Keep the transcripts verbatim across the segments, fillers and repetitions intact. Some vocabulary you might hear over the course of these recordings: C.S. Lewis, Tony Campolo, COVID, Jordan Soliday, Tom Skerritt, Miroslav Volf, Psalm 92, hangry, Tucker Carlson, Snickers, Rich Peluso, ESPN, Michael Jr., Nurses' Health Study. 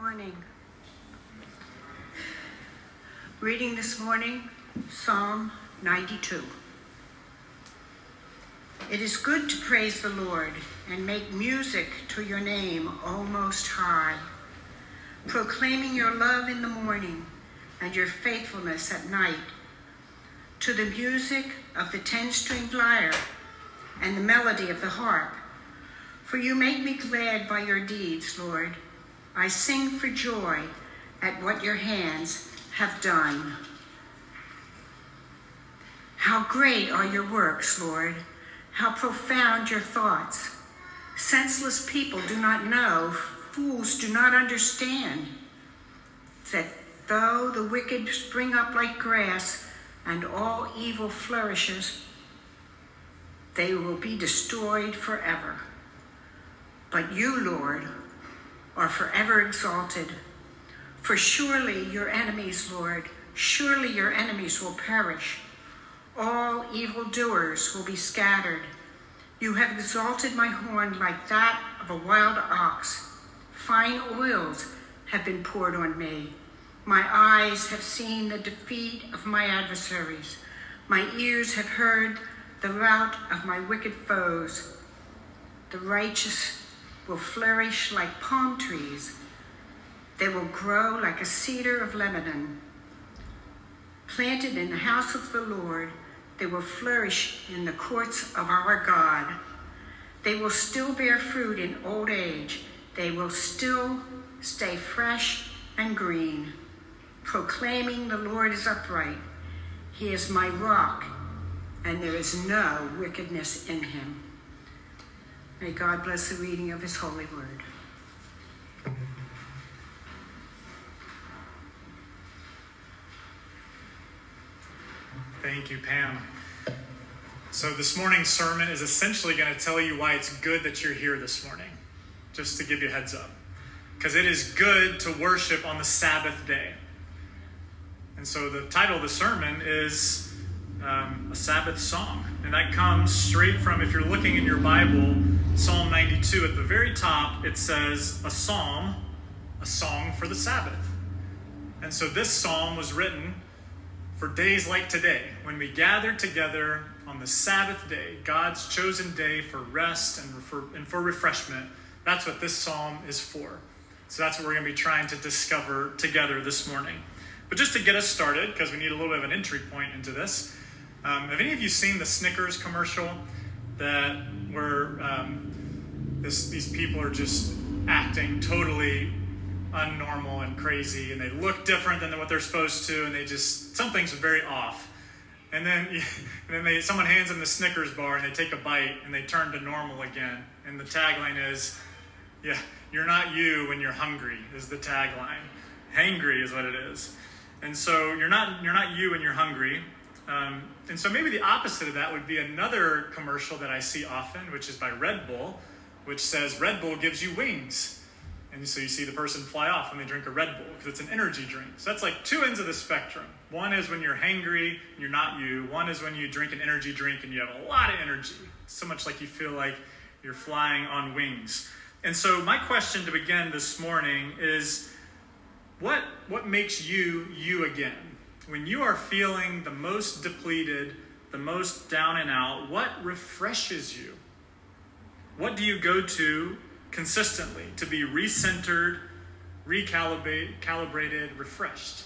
morning. Reading this morning, Psalm ninety-two. It is good to praise the Lord and make music to your name, O Most High, proclaiming your love in the morning and your faithfulness at night, to the music of the ten-stringed lyre and the melody of the harp. For you make me glad by your deeds, Lord. I sing for joy at what your hands have done. How great are your works, Lord. How profound your thoughts. Senseless people do not know, fools do not understand, that though the wicked spring up like grass and all evil flourishes, they will be destroyed forever. But you, Lord, are forever exalted. For surely your enemies, Lord, surely your enemies will perish. All evildoers will be scattered. You have exalted my horn like that of a wild ox. Fine oils have been poured on me. My eyes have seen the defeat of my adversaries. My ears have heard the rout of my wicked foes. The righteous will flourish like palm trees. They will grow like a cedar of Lebanon. Planted in the house of the Lord, they will flourish in the courts of our God. They will still bear fruit in old age. They will still stay fresh and green, proclaiming the Lord is upright. He is my rock, and there is no wickedness in him. May God bless the reading of his holy word. Thank you, Pam. So this morning's sermon is essentially going to tell you why it's good that you're here this morning, just to give you a heads up, because it is good to worship on the Sabbath day. And so the title of the sermon is um, a Sabbath song, and that comes straight from, if you're looking in your Bible, Psalm ninety-two, at the very top, it says a psalm, a song for the Sabbath. And so this psalm was written for days like today, when we gather together on the Sabbath day, God's chosen day for rest and for, and for refreshment. That's what this psalm is for. So that's what we're going to be trying to discover together this morning. But just to get us started, because we need a little bit of an entry point into this, um, have any of you seen the Snickers commercial that where um, this, these people are just acting totally unnormal and crazy, and they look different than what they're supposed to, and they just, something's very off. And then, and then they, someone hands them the Snickers bar, and they take a bite, and they turn to normal again. And the tagline is, yeah, you're not you when you're hungry, is the tagline. Hangry is what it is. And so you're not, you're not you when you're hungry. Um, and so maybe the opposite of that would be another commercial that I see often, which is by Red Bull, which says Red Bull gives you wings. And so you see the person fly off when they drink a Red Bull, because it's an energy drink. So that's like two ends of the spectrum. One is when you're hangry and you're not you. One is when you drink an energy drink and you have a lot of energy, so much like you feel like you're flying on wings. And so my question to begin this morning is, what, what makes you you again? When you are feeling the most depleted, the most down and out, what refreshes you? What do you go to consistently to be recentered, recalibrate, calibrated, refreshed?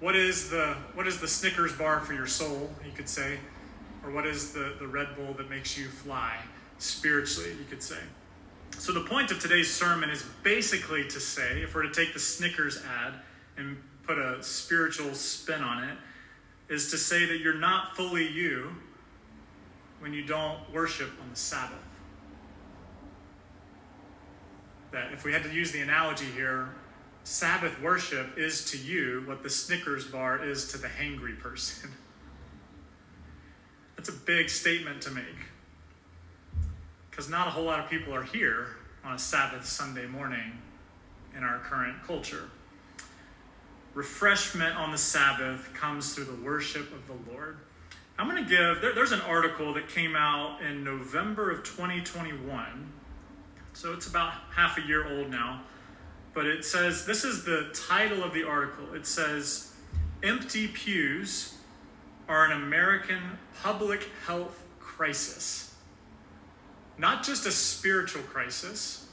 What is the what is the Snickers bar for your soul, you could say? Or what is the, the Red Bull that makes you fly spiritually, you could say? So the point of today's sermon is basically to say, if we're to take the Snickers ad and put a spiritual spin on it, is to say that you're not fully you when you don't worship on the Sabbath. That if we had to use the analogy here, Sabbath worship is to you what the Snickers bar is to the hangry person. That's a big statement to make, because not a whole lot of people are here on a Sabbath Sunday morning in our current culture. Refreshment on the Sabbath comes through the worship of the Lord. I'm going to give, there, there's an article that came out in November of twenty twenty-one. So it's about half a year old now. but it says, this is the title of the article. It says, "Empty Pews Are an American Public Health Crisis." Not just a spiritual crisis,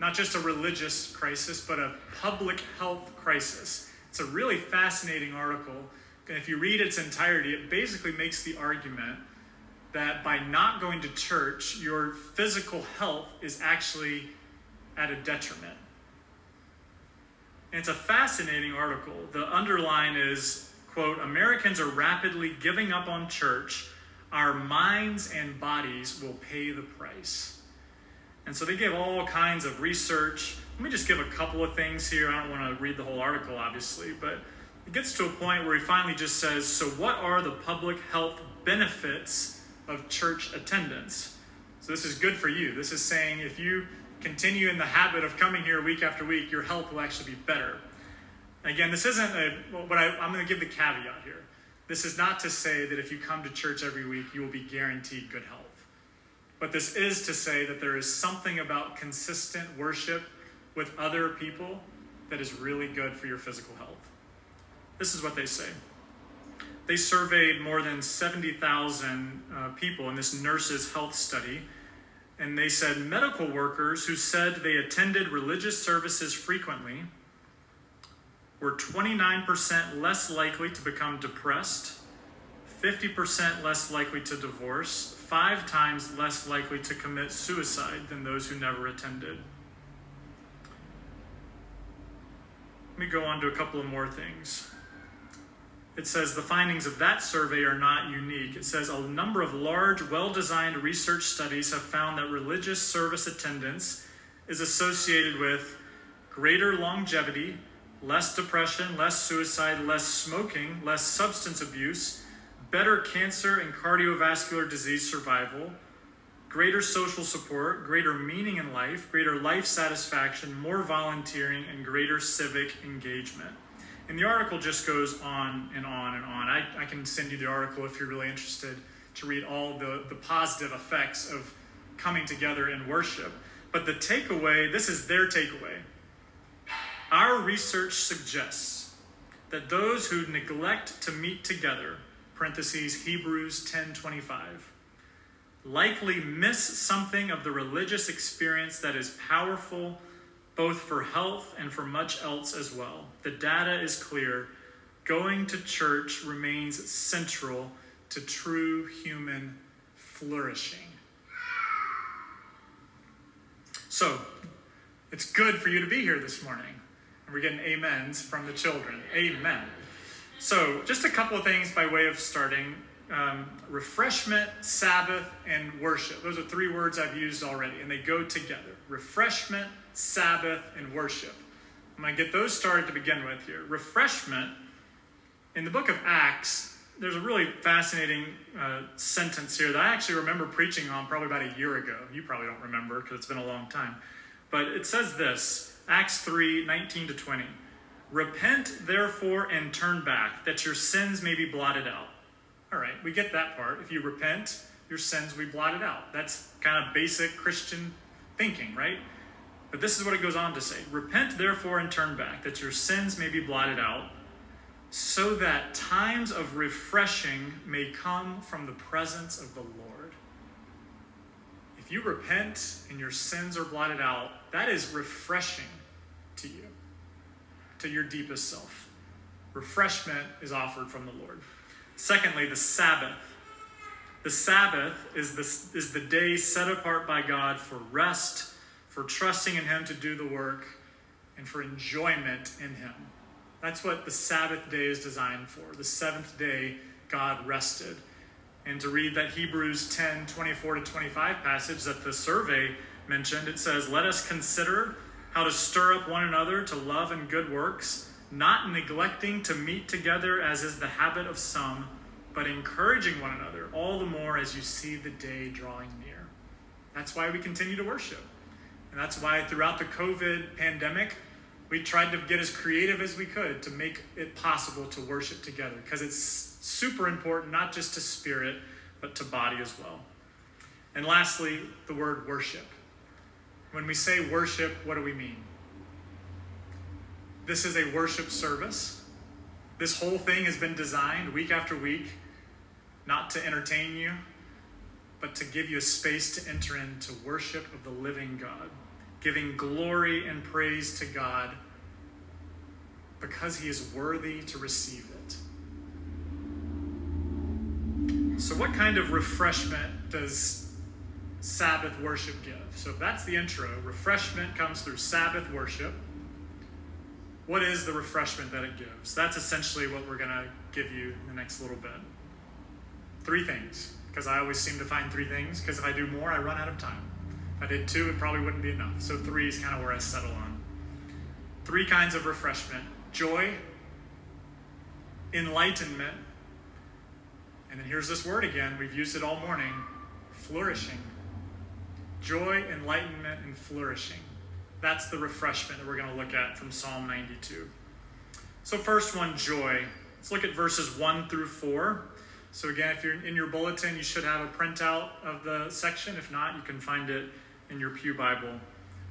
not just a religious crisis, but a public health crisis. It's a really fascinating article. And if you read its entirety, it basically makes the argument that by not going to church, your physical health is actually at a detriment. And it's a fascinating article. The underline is, quote, "Americans are rapidly giving up on church. Our minds and bodies will pay the price." And so they give all kinds of research. Let me just give a couple of things here. I don't want to read the whole article, obviously, but it gets to a point where he finally just says, so what are the public health benefits of church attendance? So this is good for you. This is saying if you continue in the habit of coming here week after week, your health will actually be better. Again, this isn't a, but I, I'm going to give the caveat here. This is not to say that if you come to church every week, you will be guaranteed good health. But this is to say that there is something about consistent worship with other people that is really good for your physical health. This is what they say. They surveyed more than seventy thousand uh, people in this Nurses' Health Study, and they said medical workers who said they attended religious services frequently were twenty-nine percent less likely to become depressed, fifty percent less likely to divorce, five times less likely to commit suicide than those who never attended. Let me go on to a couple of more things. It says the findings of that survey are not unique. It says a number of large, well-designed research studies have found that religious service attendance is associated with greater longevity, less depression, less suicide, less smoking, less substance abuse, better cancer and cardiovascular disease survival, greater social support, greater meaning in life, greater life satisfaction, more volunteering, and greater civic engagement. And the article just goes on and on and on. I, I can send you the article if you're really interested to read all the, the positive effects of coming together in worship. But the takeaway, this is their takeaway. Our research suggests that those who neglect to meet together, parentheses, Hebrews ten twenty-five, likely miss something of the religious experience that is powerful both for health and for much else as well. The data is clear. Going to church remains central to true human flourishing. So, it's good for you to be here this morning. And we're getting amens from the children. Amen. So, just a couple of things by way of starting. Um, refreshment, Sabbath, and worship. Those are three words I've used already, and they go together. Refreshment, Sabbath, and worship. I'm going to get those started to begin with here. Refreshment, in the book of Acts, there's a really fascinating uh, sentence here that I actually remember preaching on probably about a year ago. You probably don't remember because it's been a long time. But it says this, Acts three, nineteen to twenty. "Repent, therefore, and turn back, that your sins may be blotted out." All right, we get that part. If you repent, your sins will be blotted out. That's kind of basic Christian thinking, right? But this is what it goes on to say. "Repent, therefore, and turn back, that your sins may be blotted out, so that times of refreshing may come from the presence of the Lord." If you repent and your sins are blotted out, that is refreshing to you, to your deepest self. Refreshment is offered from the Lord. Secondly, the Sabbath. The Sabbath is the, is the day set apart by God for rest, for trusting in him to do the work, and for enjoyment in him. That's what the Sabbath day is designed for. The seventh day, God rested. And to read that Hebrews ten, twenty-four to twenty-five passage that the survey mentioned, it says, "Let us consider how to stir up one another to love and good works, not neglecting to meet together as is the habit of some, but encouraging one another, all the more as you see the day drawing near." That's why we continue to worship. And that's why throughout the COVID pandemic, we tried to get as creative as we could to make it possible to worship together, because it's super important, not just to spirit, but to body as well. And lastly, the word worship. When we say worship, what do we mean? This is a worship service. This whole thing has been designed week after week, not to entertain you, but to give you a space to enter into worship of the living God, giving glory and praise to God because he is worthy to receive it. So what kind of refreshment does Sabbath worship give? So if that's the intro, refreshment comes through Sabbath worship. What is the refreshment that it gives? That's essentially what we're going to give you in the next little bit. Three things, because I always seem to find three things, because if I do more, I run out of time. If I did two, it probably wouldn't be enough. So three is kind of where I settle on. Three kinds of refreshment: joy, enlightenment, and then here's this word again, we've used it all morning, flourishing. Joy, enlightenment, and flourishing. That's the refreshment that we're going to look at from Psalm ninety-two. So first one, joy. Let's look at verses one through four. So again, if you're in your bulletin, you should have a printout of the section. If not, you can find it in your pew Bible.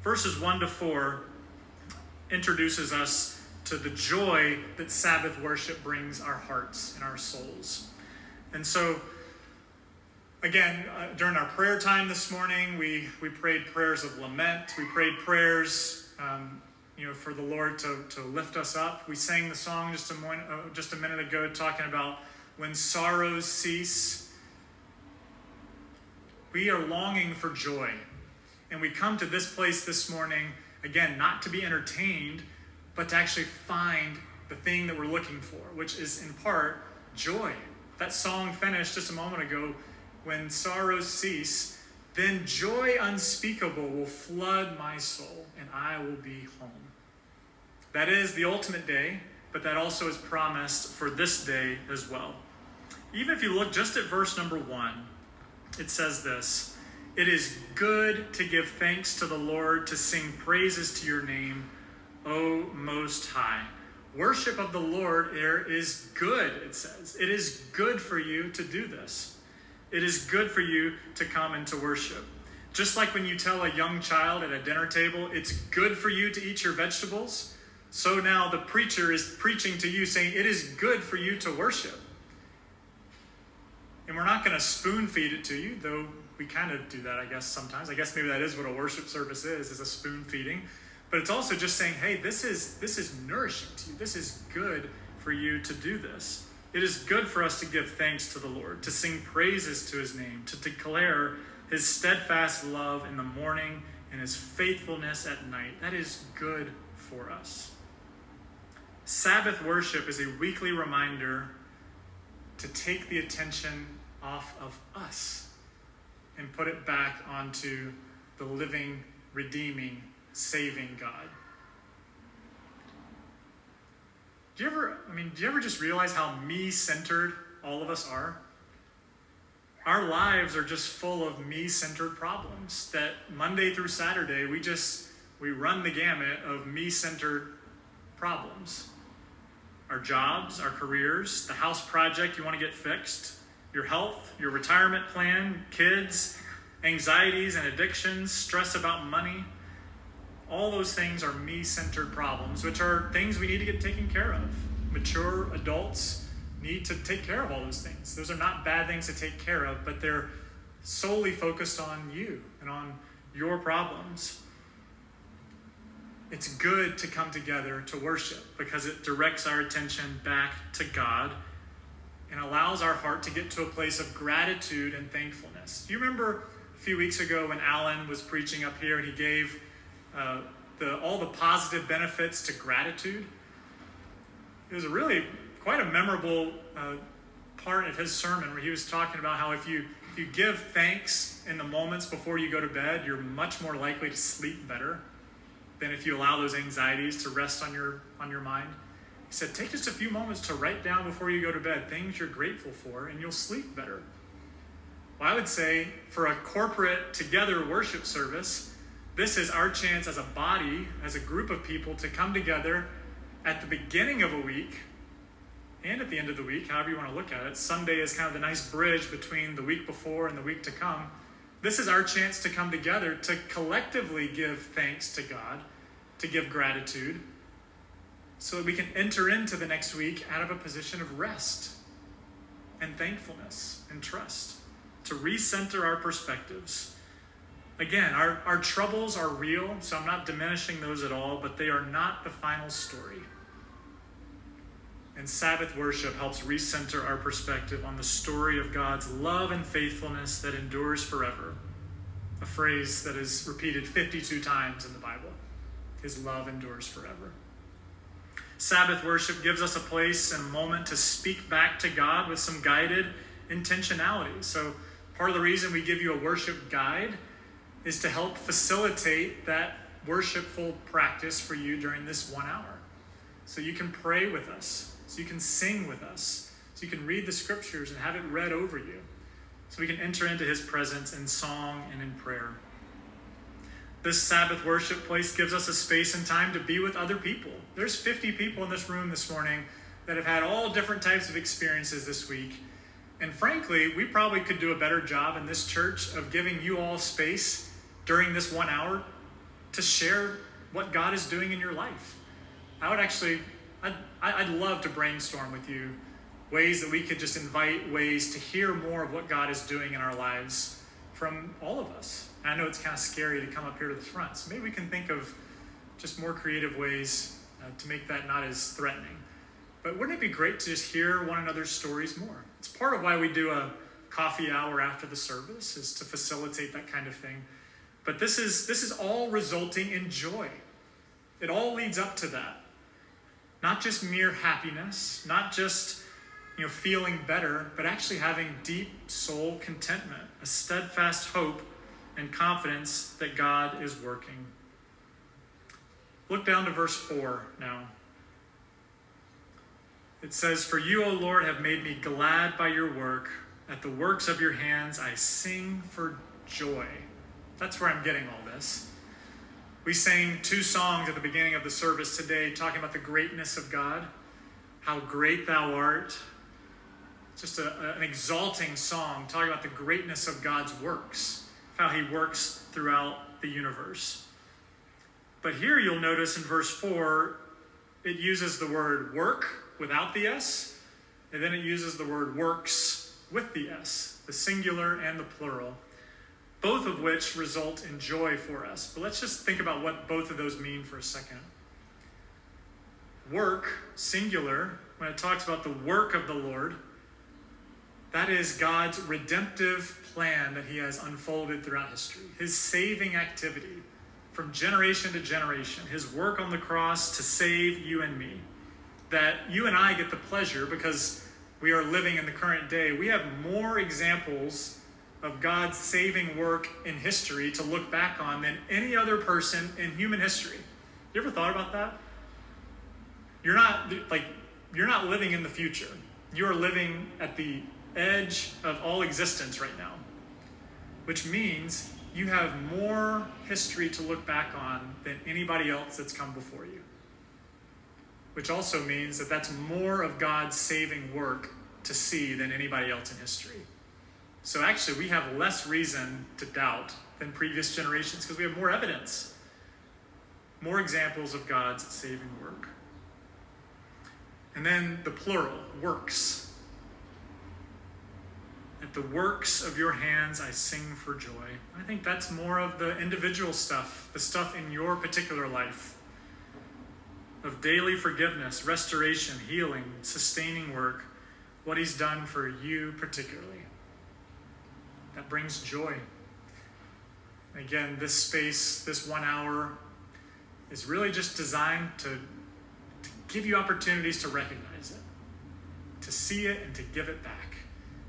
Verses one to four introduces us to the joy that Sabbath worship brings our hearts and our souls. And so, again, uh, during our prayer time this morning, we, we prayed prayers of lament. We prayed prayers um, you know, for the Lord to, to lift us up. We sang the song just a, mo- uh, just a minute ago talking about when sorrows cease, we are longing for joy. And we come to this place this morning, again, not to be entertained, but to actually find the thing that we're looking for, which is in part joy. That song finished just a moment ago, when sorrows cease, then joy unspeakable will flood my soul, and I will be home. That is the ultimate day, but that also is promised for this day as well. Even if you look just at verse number one, it says this: it is good to give thanks to the Lord, to sing praises to your name, O Most High. Worship of the Lord there is good, it says. It is good for you to do this. It is good for you to come and to worship. Just like when you tell a young child at a dinner table, it's good for you to eat your vegetables, so now the preacher is preaching to you saying, it is good for you to worship. And we're not going to spoon feed it to you, though we kind of do that, I guess, sometimes. I guess maybe that is what a worship service is, is a spoon feeding. But it's also just saying, hey, this is, this is nourishing to you. This is good for you to do this. It is good for us to give thanks to the Lord, to sing praises to his name, to declare his steadfast love in the morning and his faithfulness at night. That is good for us. Sabbath worship is a weekly reminder to take the attention off of us and put it back onto the living, redeeming, saving God. Do you ever, I mean, do you ever just realize how me-centered all of us are? Our lives are just full of me-centered problems that Monday through Saturday, we just, we run the gamut of me-centered problems. Our jobs, our careers, the house project you want to get fixed, your health, your retirement plan, kids, anxieties and addictions, stress about money. All those things are me-centered problems, which are things we need to get taken care of. Mature adults need to take care of all those things. Those are not bad things to take care of, but they're solely focused on you and on your problems. It's good to come together to worship because it directs our attention back to God and allows our heart to get to a place of gratitude and thankfulness. Do you remember a few weeks ago when Alan was preaching up here and he gave Uh, the, all the positive benefits to gratitude? It was a really quite a memorable uh, part of his sermon where he was talking about how if you, if you give thanks in the moments before you go to bed, you're much more likely to sleep better than if you allow those anxieties to rest on your, on your mind. He said, take just a few moments to write down before you go to bed things you're grateful for, and you'll sleep better. Well, I would say for a corporate together worship service, this is our chance as a body, as a group of people, to come together at the beginning of a week and at the end of the week, however you want to look at it. Sunday is kind of the nice bridge between the week before and the week to come. This is our chance to come together to collectively give thanks to God, to give gratitude, so that we can enter into the next week out of a position of rest and thankfulness and trust, to recenter our perspectives. Again, our, our troubles are real, so I'm not diminishing those at all, but they are not the final story. And Sabbath worship helps recenter our perspective on the story of God's love and faithfulness that endures forever, a phrase that is repeated fifty-two times in the Bible. His love endures forever. Sabbath worship gives us a place and a moment to speak back to God with some guided intentionality. So part of the reason we give you a worship guide is to help facilitate that worshipful practice for you during this one hour. So you can pray with us, so you can sing with us, so you can read the scriptures and have it read over you, so we can enter into his presence in song and in prayer. This Sabbath worship place gives us a space and time to be with other people. There's fifty people in this room this morning that have had all different types of experiences this week. And frankly, we probably could do a better job in this church of giving you all space during this one hour to share what God is doing in your life. I would actually, I'd, I'd love to brainstorm with you ways that we could just invite ways to hear more of what God is doing in our lives from all of us. And I know it's kind of scary to come up here to the front, so maybe we can think of just more creative ways uh, to make that not as threatening. But wouldn't it be great to just hear one another's stories more? It's part of why we do a coffee hour after the service, is to facilitate that kind of thing. But this is, this is all resulting in joy. It all leads up to that. Not just mere happiness, not just, you know, feeling better, but actually having deep soul contentment, a steadfast hope and confidence that God is working. Look down to verse four now. It says, "For you, O Lord, have made me glad by your work. At the works of your hands I sing for joy." That's where I'm getting all this. We sang two songs at the beginning of the service today talking about the greatness of God, how great thou art. Just a, an exalting song talking about the greatness of God's works, how he works throughout the universe. But here you'll notice in verse four, it uses the word work without the S, and then it uses the word works with the S, the singular and the plural, both of which result in joy for us. But let's just think about what both of those mean for a second. Work, singular, when it talks about the work of the Lord, that is God's redemptive plan that he has unfolded throughout history, his saving activity from generation to generation, his work on the cross to save you and me, that you and I get the pleasure, because we are living in the current day, we have more examples of God's saving work in history to look back on than any other person in human history. You ever thought about that? You're not like you're not living in the future. You are living at the edge of all existence right now, which means you have more history to look back on than anybody else that's come before you, which also means that that's more of God's saving work to see than anybody else in history. So actually, we have less reason to doubt than previous generations because we have more evidence, more examples of God's saving work. And then the plural, works. At the works of your hands, I sing for joy. I think that's more of the individual stuff, the stuff in your particular life, of daily forgiveness, restoration, healing, sustaining work, what he's done for you particularly. That brings joy. Again, this space, this one hour, is really just designed to, to give you opportunities to recognize it, to see it and to give it back,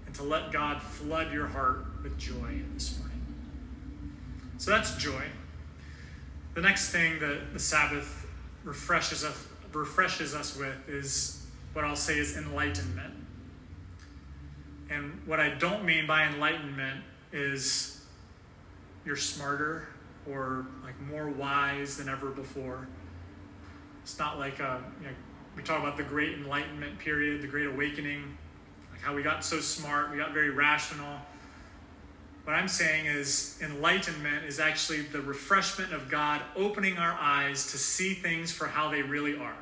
and to let God flood your heart with joy this morning. So that's joy. The next thing that the Sabbath refreshes us, refreshes us with is what I'll say is enlightenment. And what I don't mean by enlightenment is you're smarter or like more wise than ever before. It's not like a, you know, we talk about the great enlightenment period, the great awakening, like how we got so smart, we got very rational. What I'm saying is enlightenment is actually the refreshment of God opening our eyes to see things for how they really are.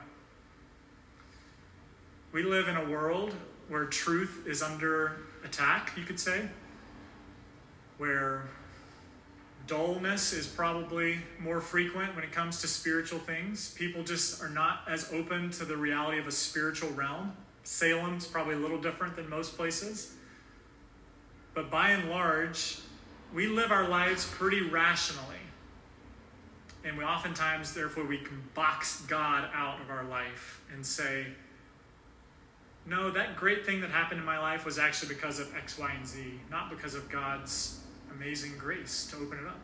We live in a world where truth is under attack, you could say, where dullness is probably more frequent when it comes to spiritual things. People just are not as open to the reality of a spiritual realm. Salem's probably a little different than most places. But by and large, we live our lives pretty rationally. And we oftentimes, therefore, we can box God out of our life and say, no, that great thing that happened in my life was actually because of X, Y, and Z, not because of God's amazing grace to open it up.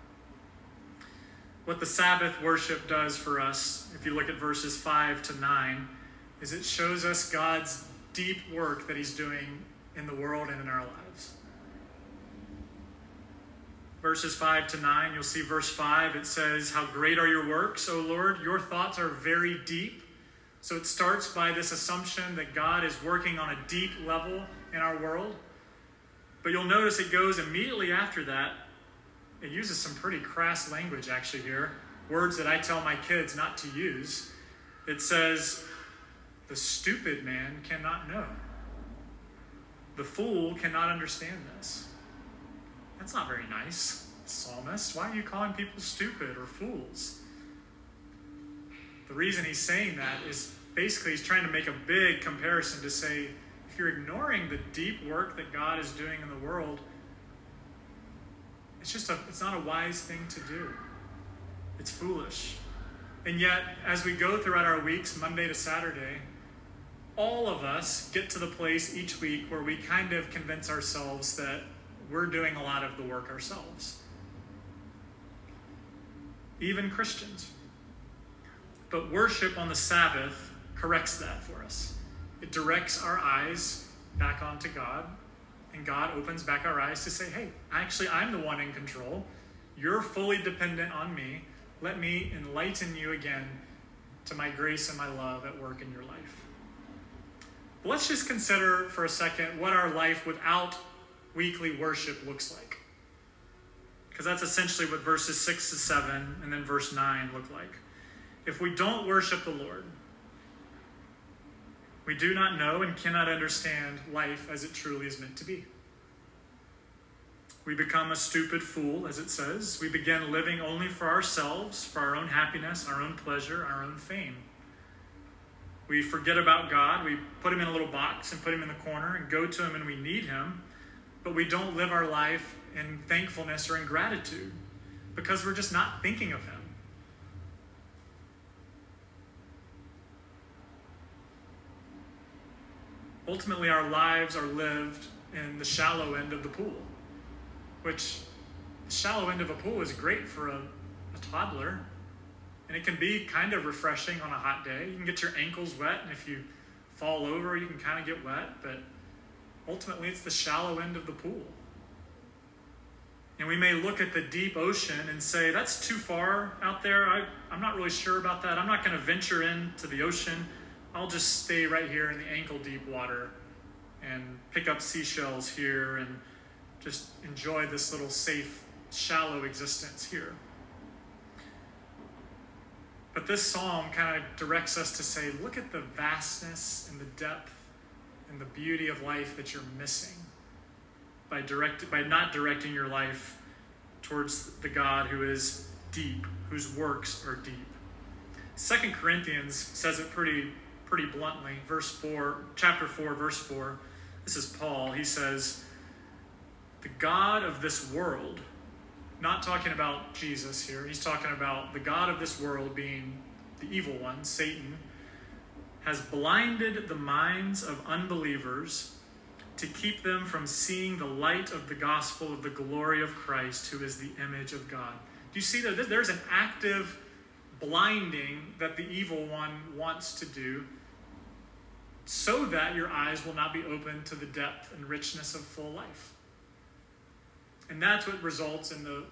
What the Sabbath worship does for us, if you look at verses five to nine, is it shows us God's deep work that he's doing in the world and in our lives. Verses five to nine, you'll see verse five, it says, "How great are your works, O Lord, your thoughts are very deep." So it starts by this assumption that God is working on a deep level in our world. But you'll notice it goes immediately after that. It uses some pretty crass language actually here, words that I tell my kids not to use. It says, "The stupid man cannot know. The fool cannot understand this." That's not very nice, Psalmist. Why are you calling people stupid or fools? The reason he's saying that is basically he's trying to make a big comparison to say, if you're ignoring the deep work that God is doing in the world, it's just a, it's not a wise thing to do. It's foolish. And yet, as we go throughout our weeks, Monday to Saturday, all of us get to the place each week where we kind of convince ourselves that we're doing a lot of the work ourselves. Even Christians. But worship on the Sabbath corrects that for us. It directs our eyes back onto God, and God opens back our eyes to say, hey, actually, I'm the one in control. You're fully dependent on me. Let me enlighten you again to my grace and my love at work in your life. But let's just consider for a second what our life without weekly worship looks like. Because that's essentially what verses six to seven and then verse nine look like. If we don't worship the Lord, we do not know and cannot understand life as it truly is meant to be. We become a stupid fool, as it says. We begin living only for ourselves, for our own happiness, our own pleasure, our own fame. We forget about God. We put him in a little box and put him in the corner and go to him when we need him. But we don't live our life in thankfulness or in gratitude because we're just not thinking of him. Ultimately, our lives are lived in the shallow end of the pool, which the shallow end of a pool is great for a, a toddler, and it can be kind of refreshing on a hot day. You can get your ankles wet, and if you fall over, you can kind of get wet, but ultimately, it's the shallow end of the pool. And we may look at the deep ocean and say, that's too far out there. I, I'm not really sure about that. I'm not going to venture into the ocean. I'll just stay right here in the ankle-deep water and pick up seashells here and just enjoy this little safe, shallow existence here. But this psalm kind of directs us to say, look at the vastness and the depth and the beauty of life that you're missing by direct, by not directing your life towards the God who is deep, whose works are deep. Second Corinthians says it pretty pretty bluntly, verse four, chapter four, verse four. This is Paul. He says, the God of this world, not talking about Jesus here, he's talking about the God of this world being the evil one, Satan, has blinded the minds of unbelievers to keep them from seeing the light of the gospel of the glory of Christ, who is the image of God. Do you see that there's an active blinding that the evil one wants to do, so that your eyes will not be open to the depth and richness of full life. And that's what results in the,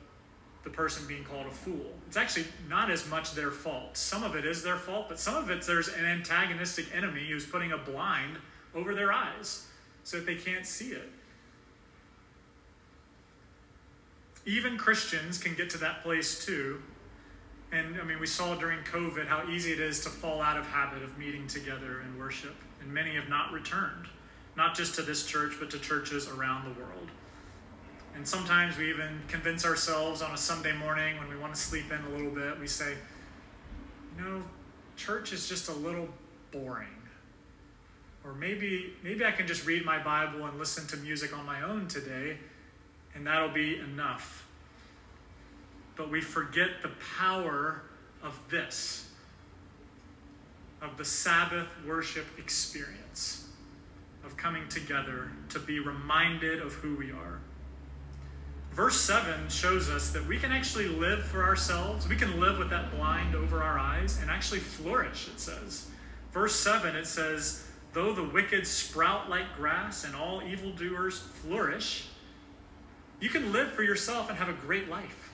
the person being called a fool. It's actually not as much their fault. Some of it is their fault, but some of it there's an antagonistic enemy who's putting a blind over their eyes so that they can't see it. Even Christians can get to that place too. And I mean, we saw during COVID how easy it is to fall out of habit of meeting together in worship. And many have not returned, not just to this church, but to churches around the world. And sometimes we even convince ourselves on a Sunday morning when we want to sleep in a little bit, we say, you know, church is just a little boring. Or maybe maybe I can just read my Bible and listen to music on my own today, and that'll be enough. But we forget the power of this, of the Sabbath worship experience, of coming together to be reminded of who we are. Verse seven shows us that we can actually live for ourselves. We can live with that blind over our eyes and actually flourish, it says. Verse seven, it says, though the wicked sprout like grass and all evildoers flourish, you can live for yourself and have a great life.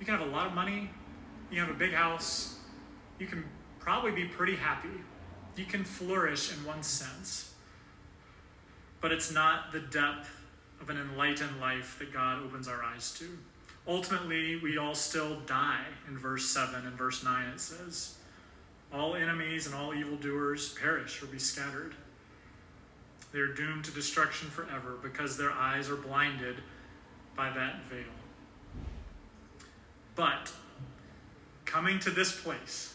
You can have a lot of money. You have a big house. You can probably be pretty happy. You can flourish in one sense. But it's not the depth of an enlightened life that God opens our eyes to. Ultimately, we all still die in verse seven and verse nine, it says. All enemies and all evildoers perish or be scattered. They are doomed to destruction forever because their eyes are blinded by that veil. But coming to this place,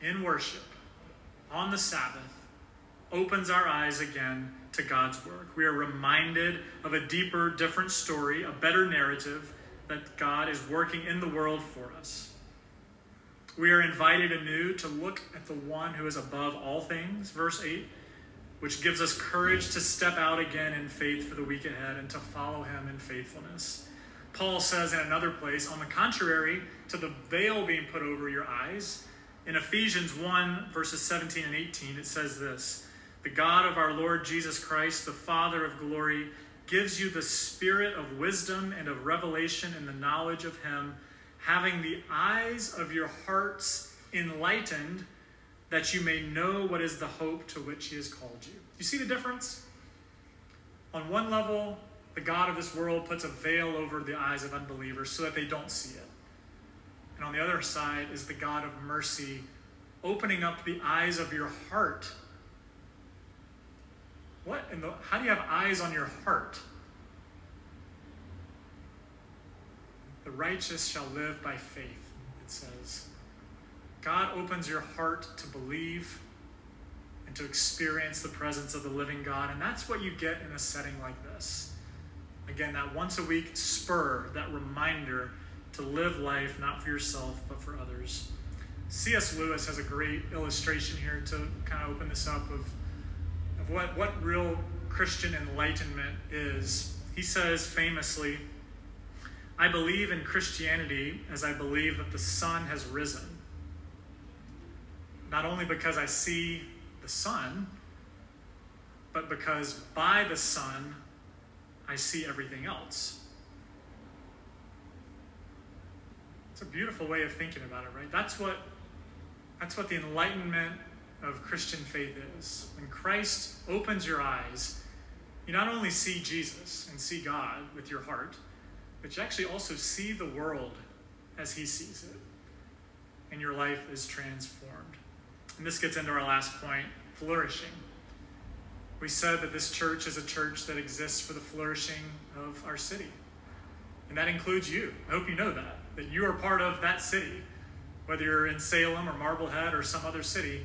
in worship, on the Sabbath, opens our eyes again to God's work. We are reminded of a deeper, different story, a better narrative that God is working in the world for us. We are invited anew to look at the one who is above all things, verse eight, which gives us courage to step out again in faith for the week ahead and to follow him in faithfulness. Paul says in another place, on the contrary to the veil being put over your eyes, in Ephesians one, verses seventeen and eighteen, it says this, the God of our Lord Jesus Christ, the Father of glory, gives you the spirit of wisdom and of revelation in the knowledge of him, having the eyes of your hearts enlightened, that you may know what is the hope to which he has called you. You see the difference? On one level, the God of this world puts a veil over the eyes of unbelievers so that they don't see it. And on the other side is the God of mercy, opening up the eyes of your heart. What in the, how do you have eyes on your heart? The righteous shall live by faith, it says. God opens your heart to believe and to experience the presence of the living God. And that's what you get in a setting like this. Again, that once a week spur, that reminder to live life not for yourself but for others. C S Lewis has a great illustration here to kind of open this up of, of what, what real Christian enlightenment is. He says famously, I believe in Christianity as I believe that the sun has risen. Not only because I see the sun, but because by the sun, I see everything else. It's a beautiful way of thinking about it, right? That's what, that's what the enlightenment of Christian faith is. When Christ opens your eyes, you not only see Jesus and see God with your heart, but you actually also see the world as he sees it, and your life is transformed. And this gets into our last point, flourishing. We said that this church is a church that exists for the flourishing of our city, and that includes you. I hope you know that, that you are part of that city. Whether you're in Salem or Marblehead or some other city,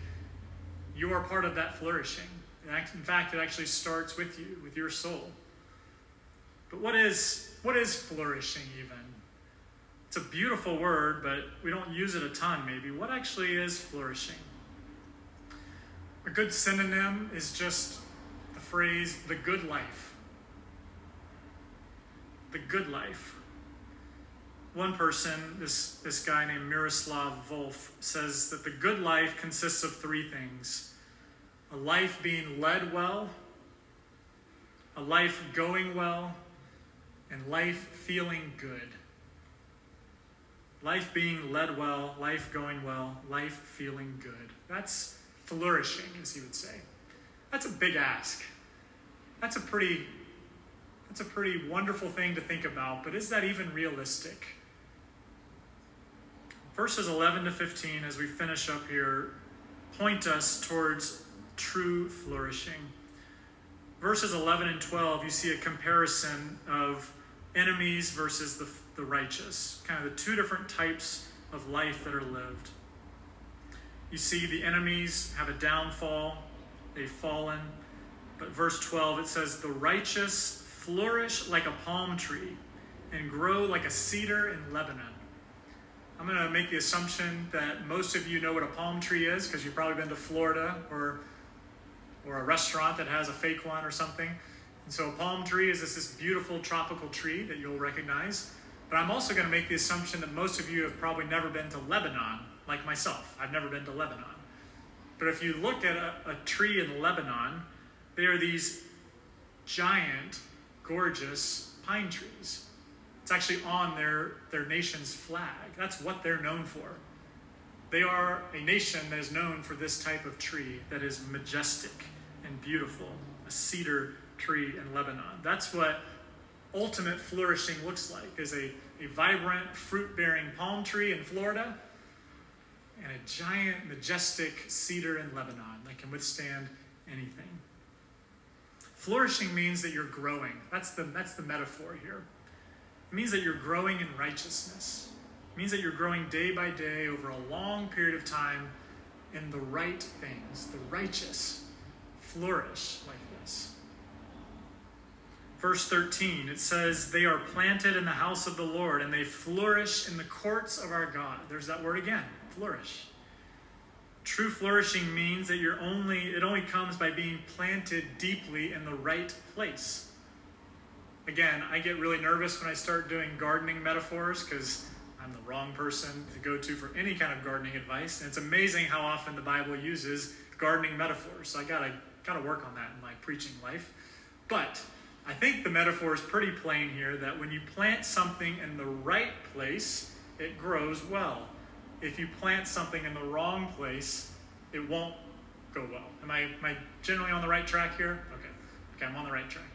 you are part of that flourishing. In fact, it actually starts with you, with your soul. But what is What is flourishing even? It's a beautiful word, but we don't use it a ton maybe. What actually is flourishing? A good synonym is just the phrase, the good life. The good life. One person, this, this guy named Miroslav Volf, says that the good life consists of three things. A life being led well, a life going well, and life feeling good. Life being led well, life going well, life feeling good. That's flourishing, as he would say. That's a big ask. That's a pretty, that's a pretty wonderful thing to think about, but is that even realistic? verses eleven to fifteen, as we finish up here, point us towards true flourishing. Verses eleven and twelve, you see a comparison of enemies versus the, the righteous, kind of the two different types of life that are lived. You see the enemies have a downfall, they've fallen, but verse twelve, it says, the righteous flourish like a palm tree and grow like a cedar in Lebanon. I'm going to make the assumption that most of you know what a palm tree is, because you've probably been to Florida or or a restaurant that has a fake one or something. And so a palm tree is this, this beautiful tropical tree that you'll recognize. But I'm also going to make the assumption that most of you have probably never been to Lebanon, like myself. I've never been to Lebanon. But if you look at a, a tree in Lebanon, they are these giant, gorgeous pine trees. It's actually on their, their nation's flag. That's what they're known for. They are a nation that is known for this type of tree that is majestic and beautiful, a cedar tree in Lebanon. That's what ultimate flourishing looks like, is a, a vibrant, fruit-bearing palm tree in Florida and a giant, majestic cedar in Lebanon that can withstand anything. Flourishing means that you're growing. That's the, that's the metaphor here. It means that you're growing in righteousness. It means that you're growing day by day over a long period of time in the right things. The righteous flourish like this. Verse thirteen, it says, they are planted in the house of the Lord, and they flourish in the courts of our God. There's that word again, flourish. True flourishing means that you're only, it only comes by being planted deeply in the right place. Again, I get really nervous when I start doing gardening metaphors, because I'm the wrong person to go to for any kind of gardening advice. And it's amazing how often the Bible uses gardening metaphors. So I gotta, gotta work on that in my preaching life. But I think the metaphor is pretty plain here, that when you plant something in the right place, it grows well. If you plant something in the wrong place, it won't go well. Am I, am I generally on the right track here? Okay, okay, I'm on the right track.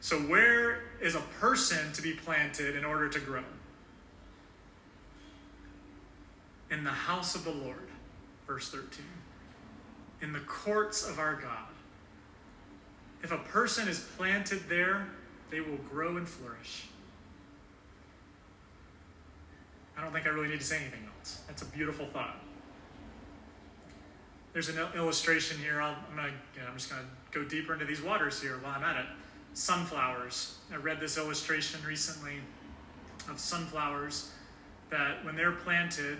So where is a person to be planted in order to grow? In the house of the Lord, verse thirteen. In the courts of our God. If a person is planted there, they will grow and flourish. I don't think I really need to say anything else. That's a beautiful thought. There's an illustration here. I'll, I'm, gonna, you know, I'm just going to go deeper into these waters here while I'm at it. Sunflowers. I read this illustration recently of sunflowers that when they're planted,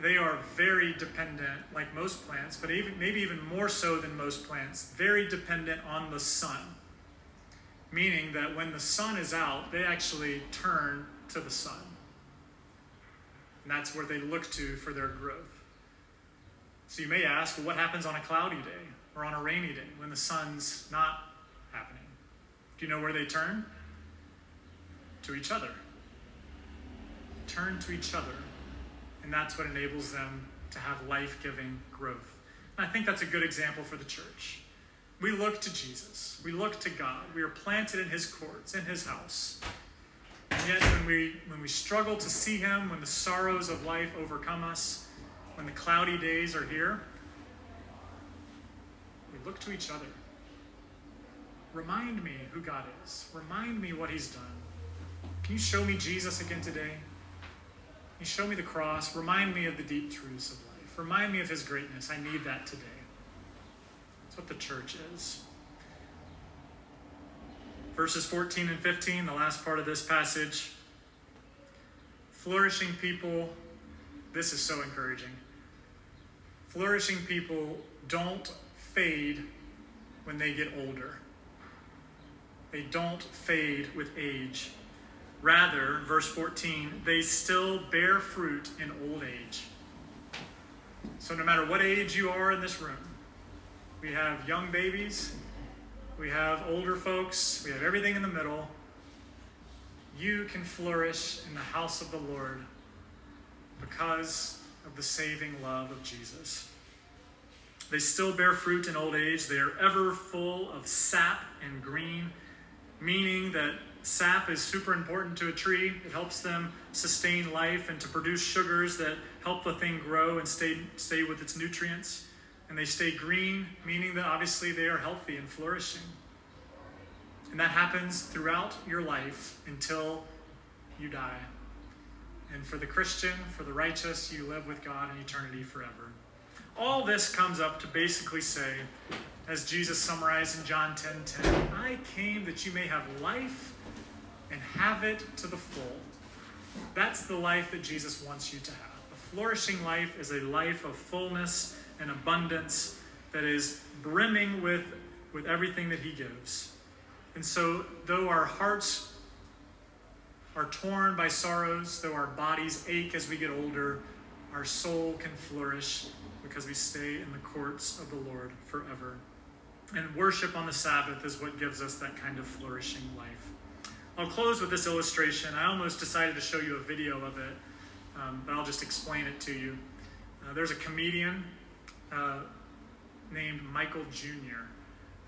they are very dependent, like most plants, but even, maybe even more so than most plants, very dependent on the sun. Meaning that when the sun is out, they actually turn to the sun. And that's where they look to for their growth. So you may ask, well, what happens on a cloudy day or on a rainy day when the sun's not happening? Do you know where they turn? To each other. Turn to each other. And that's what enables them to have life-giving growth. And I think that's a good example for the church. We look to Jesus. We look to God. We are planted in his courts, in his house. And yet when we, when we struggle to see him, when the sorrows of life overcome us, when the cloudy days are here, we look to each other. Remind me who God is. Remind me what he's done. Can you show me Jesus again today? Can you show me the cross? Remind me of the deep truths of life. Remind me of his greatness. I need that today. That's what the church is. Verses fourteen and fifteen, the last part of this passage. Flourishing people, this is so encouraging. Flourishing people don't fade when they get older. They don't fade with age. Rather, verse fourteen, they still bear fruit in old age. So no matter what age you are in this room, we have young babies, we have older folks, we have everything in the middle. You can flourish in the house of the Lord because of the saving love of Jesus. They still bear fruit in old age. They are ever full of sap and green, meaning that sap is super important to a tree. It helps them sustain life and to produce sugars that help the thing grow and stay, stay with its nutrients. And they stay green, meaning that obviously they are healthy and flourishing. And that happens throughout your life until you die. And for the Christian, for the righteous, you live with God in eternity forever. All this comes up to basically say, as Jesus summarized in John ten ten, I came that you may have life and have it to the full. That's the life that Jesus wants you to have. A flourishing life is a life of fullness and abundance that is brimming with, with everything that he gives. And so, though our hearts are torn by sorrows, though our bodies ache as we get older, our soul can flourish because we stay in the courts of the Lord forever. And worship on the Sabbath is what gives us that kind of flourishing life. I'll close with this illustration. I almost decided to show you a video of it, um, but I'll just explain it to you. Uh, there's a comedian uh, named Michael Junior,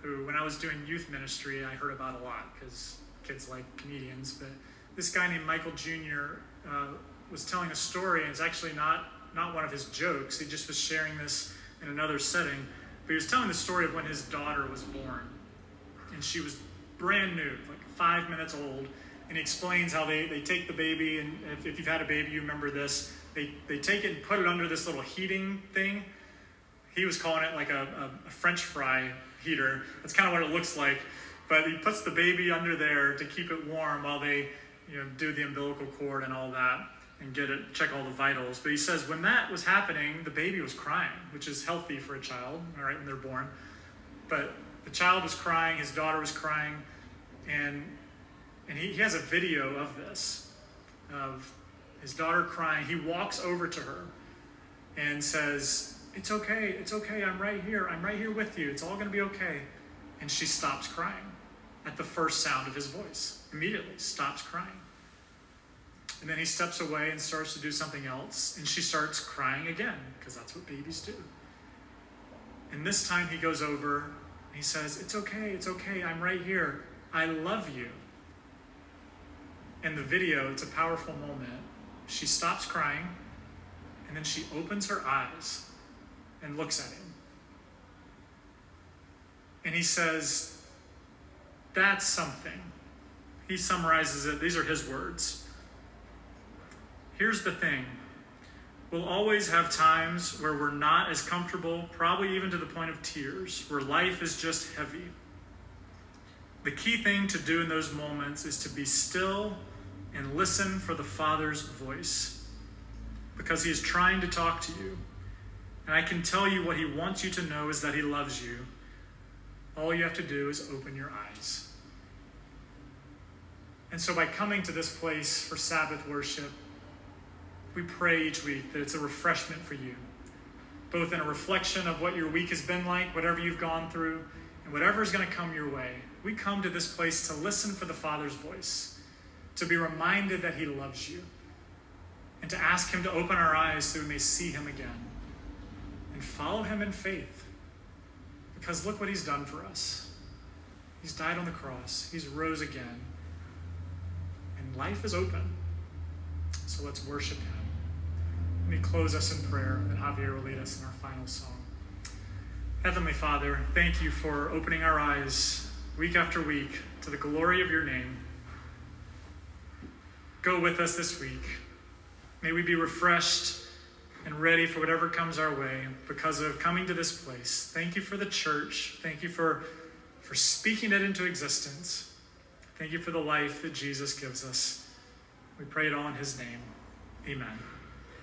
who, when I was doing youth ministry, I heard about a lot because kids like comedians. But this guy named Michael Junior uh, was telling a story, and it's actually not, not one of his jokes. He just was sharing this in another setting. But he was telling the story of when his daughter was born, and she was brand new, like five minutes old. And he explains how they, they take the baby, and if, if you've had a baby, you remember this. They, they take it and put it under this little heating thing. He was calling it like a, a, a French fry heater. That's kind of what it looks like. But he puts the baby under there to keep it warm while they, you know, do the umbilical cord and all that and get it, check all the vitals. But he says when that was happening, the baby was crying, which is healthy for a child, all right, when they're born. But the child was crying, his daughter was crying, and and he, he has a video of this, of his daughter crying. He walks over to her and says, it's okay, it's okay, I'm right here, I'm right here with you, it's all gonna be okay. And she stops crying at the first sound of his voice. Immediately stops crying. And then he steps away and starts to do something else, and she starts crying again, because that's what babies do. And this time he goes over and he says, it's okay, it's okay, I'm right here, I love you. In the video, it's a powerful moment. She stops crying, and then she opens her eyes and looks at him. And he says, that's something. He summarizes it. These are his words. Here's the thing. We'll always have times where we're not as comfortable, probably even to the point of tears, where life is just heavy. The key thing to do in those moments is to be still and listen for the Father's voice, because he is trying to talk to you. And I can tell you what he wants you to know is that he loves you. All you have to do is open your eyes. And so by coming to this place for Sabbath worship, we pray each week that it's a refreshment for you, both in a reflection of what your week has been like, whatever you've gone through, and whatever is going to come your way. We come to this place to listen for the Father's voice, to be reminded that he loves you, and to ask him to open our eyes so we may see him again and follow him in faith. Because look what he's done for us. He's died on the cross. He's rose again. And life is open. So let's worship him. Let me close us in prayer, and Javier will lead us in our final song. Heavenly Father, thank you for opening our eyes week after week to the glory of your name. Go with us this week. May we be refreshed and ready for whatever comes our way because of coming to this place. Thank you for the church. Thank you for, for speaking it into existence. Thank you for the life that Jesus gives us. We pray it all in his name. Amen.